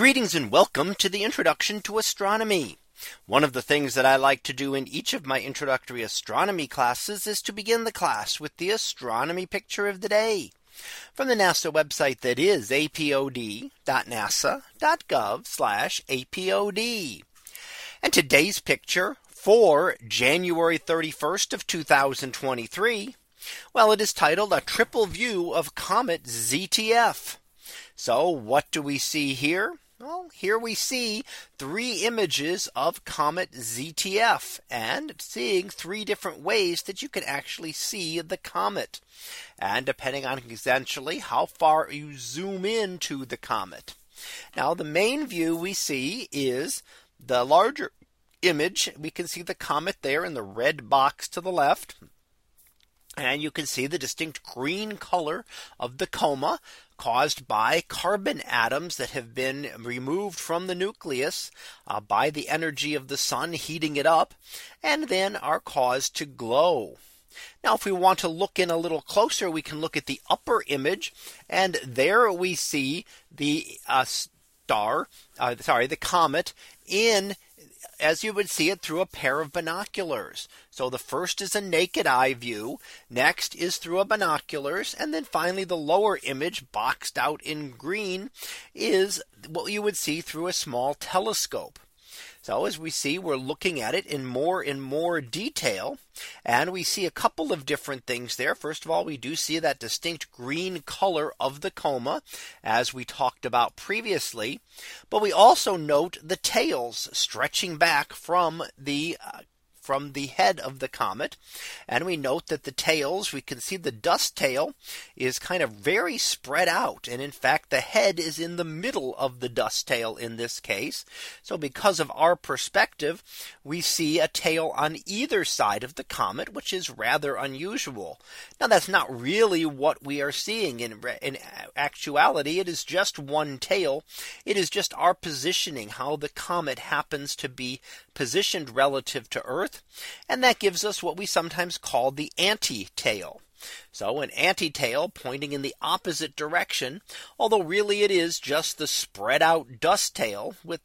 Greetings and welcome to the introduction to astronomy. One of the things that I like to do in each of my introductory astronomy classes is to begin the class with the astronomy picture of the day from the NASA website, that is apod.nasa.gov/apod. And today's picture for January 31st of 2023. Well, it is titled A Triple View of Comet ZTF. So what do we see here? Well, here we see three images of Comet ZTF, and seeing three different ways that you can actually see the comet. And depending on essentially how far you zoom in to the comet. Now the main view we see is the larger image. We can see the comet there in the red box to the left. And you can see the distinct green color of the coma caused by carbon atoms that have been removed from the nucleus by the energy of the sun heating it up, and then are caused to glow. Now, if we want to look in a little closer, we can look at the upper image, and there we see the comet in as you would see it through a pair of binoculars. So the first is a naked eye view, next is through a binoculars, and then finally the lower image boxed out in green is what you would see through a small telescope. So as we see, we're looking at it in more and more detail, and we see a couple of different things there. First of all, we do see that distinct green color of the coma, as we talked about previously, but we also note the tails stretching back from the head of the comet. And we note that the tails, we can see the dust tail is kind of very spread out. And in fact, the head is in the middle of the dust tail in this case. So because of our perspective, we see a tail on either side of the comet, which is rather unusual. Now, that's not really what we are seeing in actuality. It is just one tail. It is just our positioning, how the comet happens to be positioned relative to Earth. And that gives us what we sometimes call the anti-tail. So an anti-tail pointing in the opposite direction, although really it is just the spread out dust tail with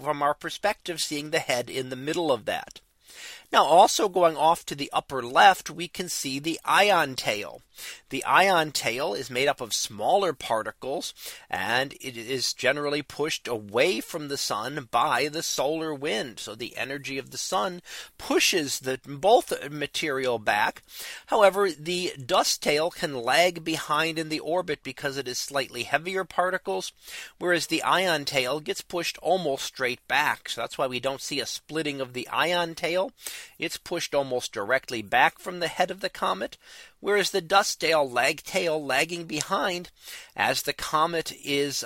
from our perspective, seeing the head in the middle of that. Now also going off to the upper left, we can see the ion tail. The ion tail is made up of smaller particles, and it is generally pushed away from the sun by the solar wind. So the energy of the sun pushes both material back. However, the dust tail can lag behind in the orbit because it is slightly heavier particles, whereas the ion tail gets pushed almost straight back. So that's why we don't see a splitting of the ion tail. It's pushed almost directly back from the head of the comet, whereas the dust tail lagging behind as the comet is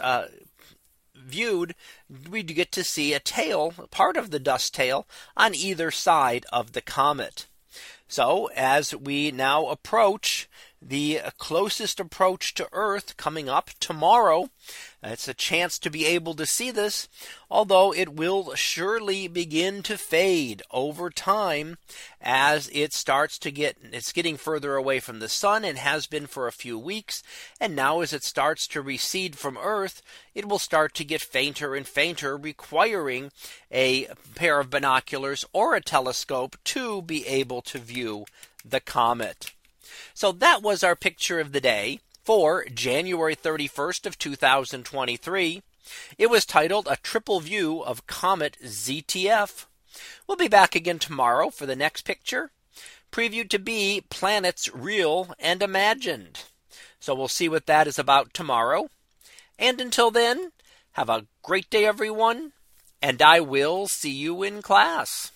viewed. We get to see a tail, part of the dust tail, on either side of the comet. So as we now approach the closest approach to Earth coming up tomorrow, it's a chance to be able to see this, although it will surely begin to fade over time as it starts to it's getting further away from the sun, and has been for a few weeks. And now as it starts to recede from Earth, it will start to get fainter and fainter, requiring a pair of binoculars or a telescope to be able to view the comet. So that was our picture of the day for January 31st of 2023. It was titled A Triple View of Comet ZTF. We'll be back again tomorrow for the next picture, previewed to be Planets Real and Imagined. So we'll see what that is about tomorrow. And until then, have a great day, everyone, and I will see you in class.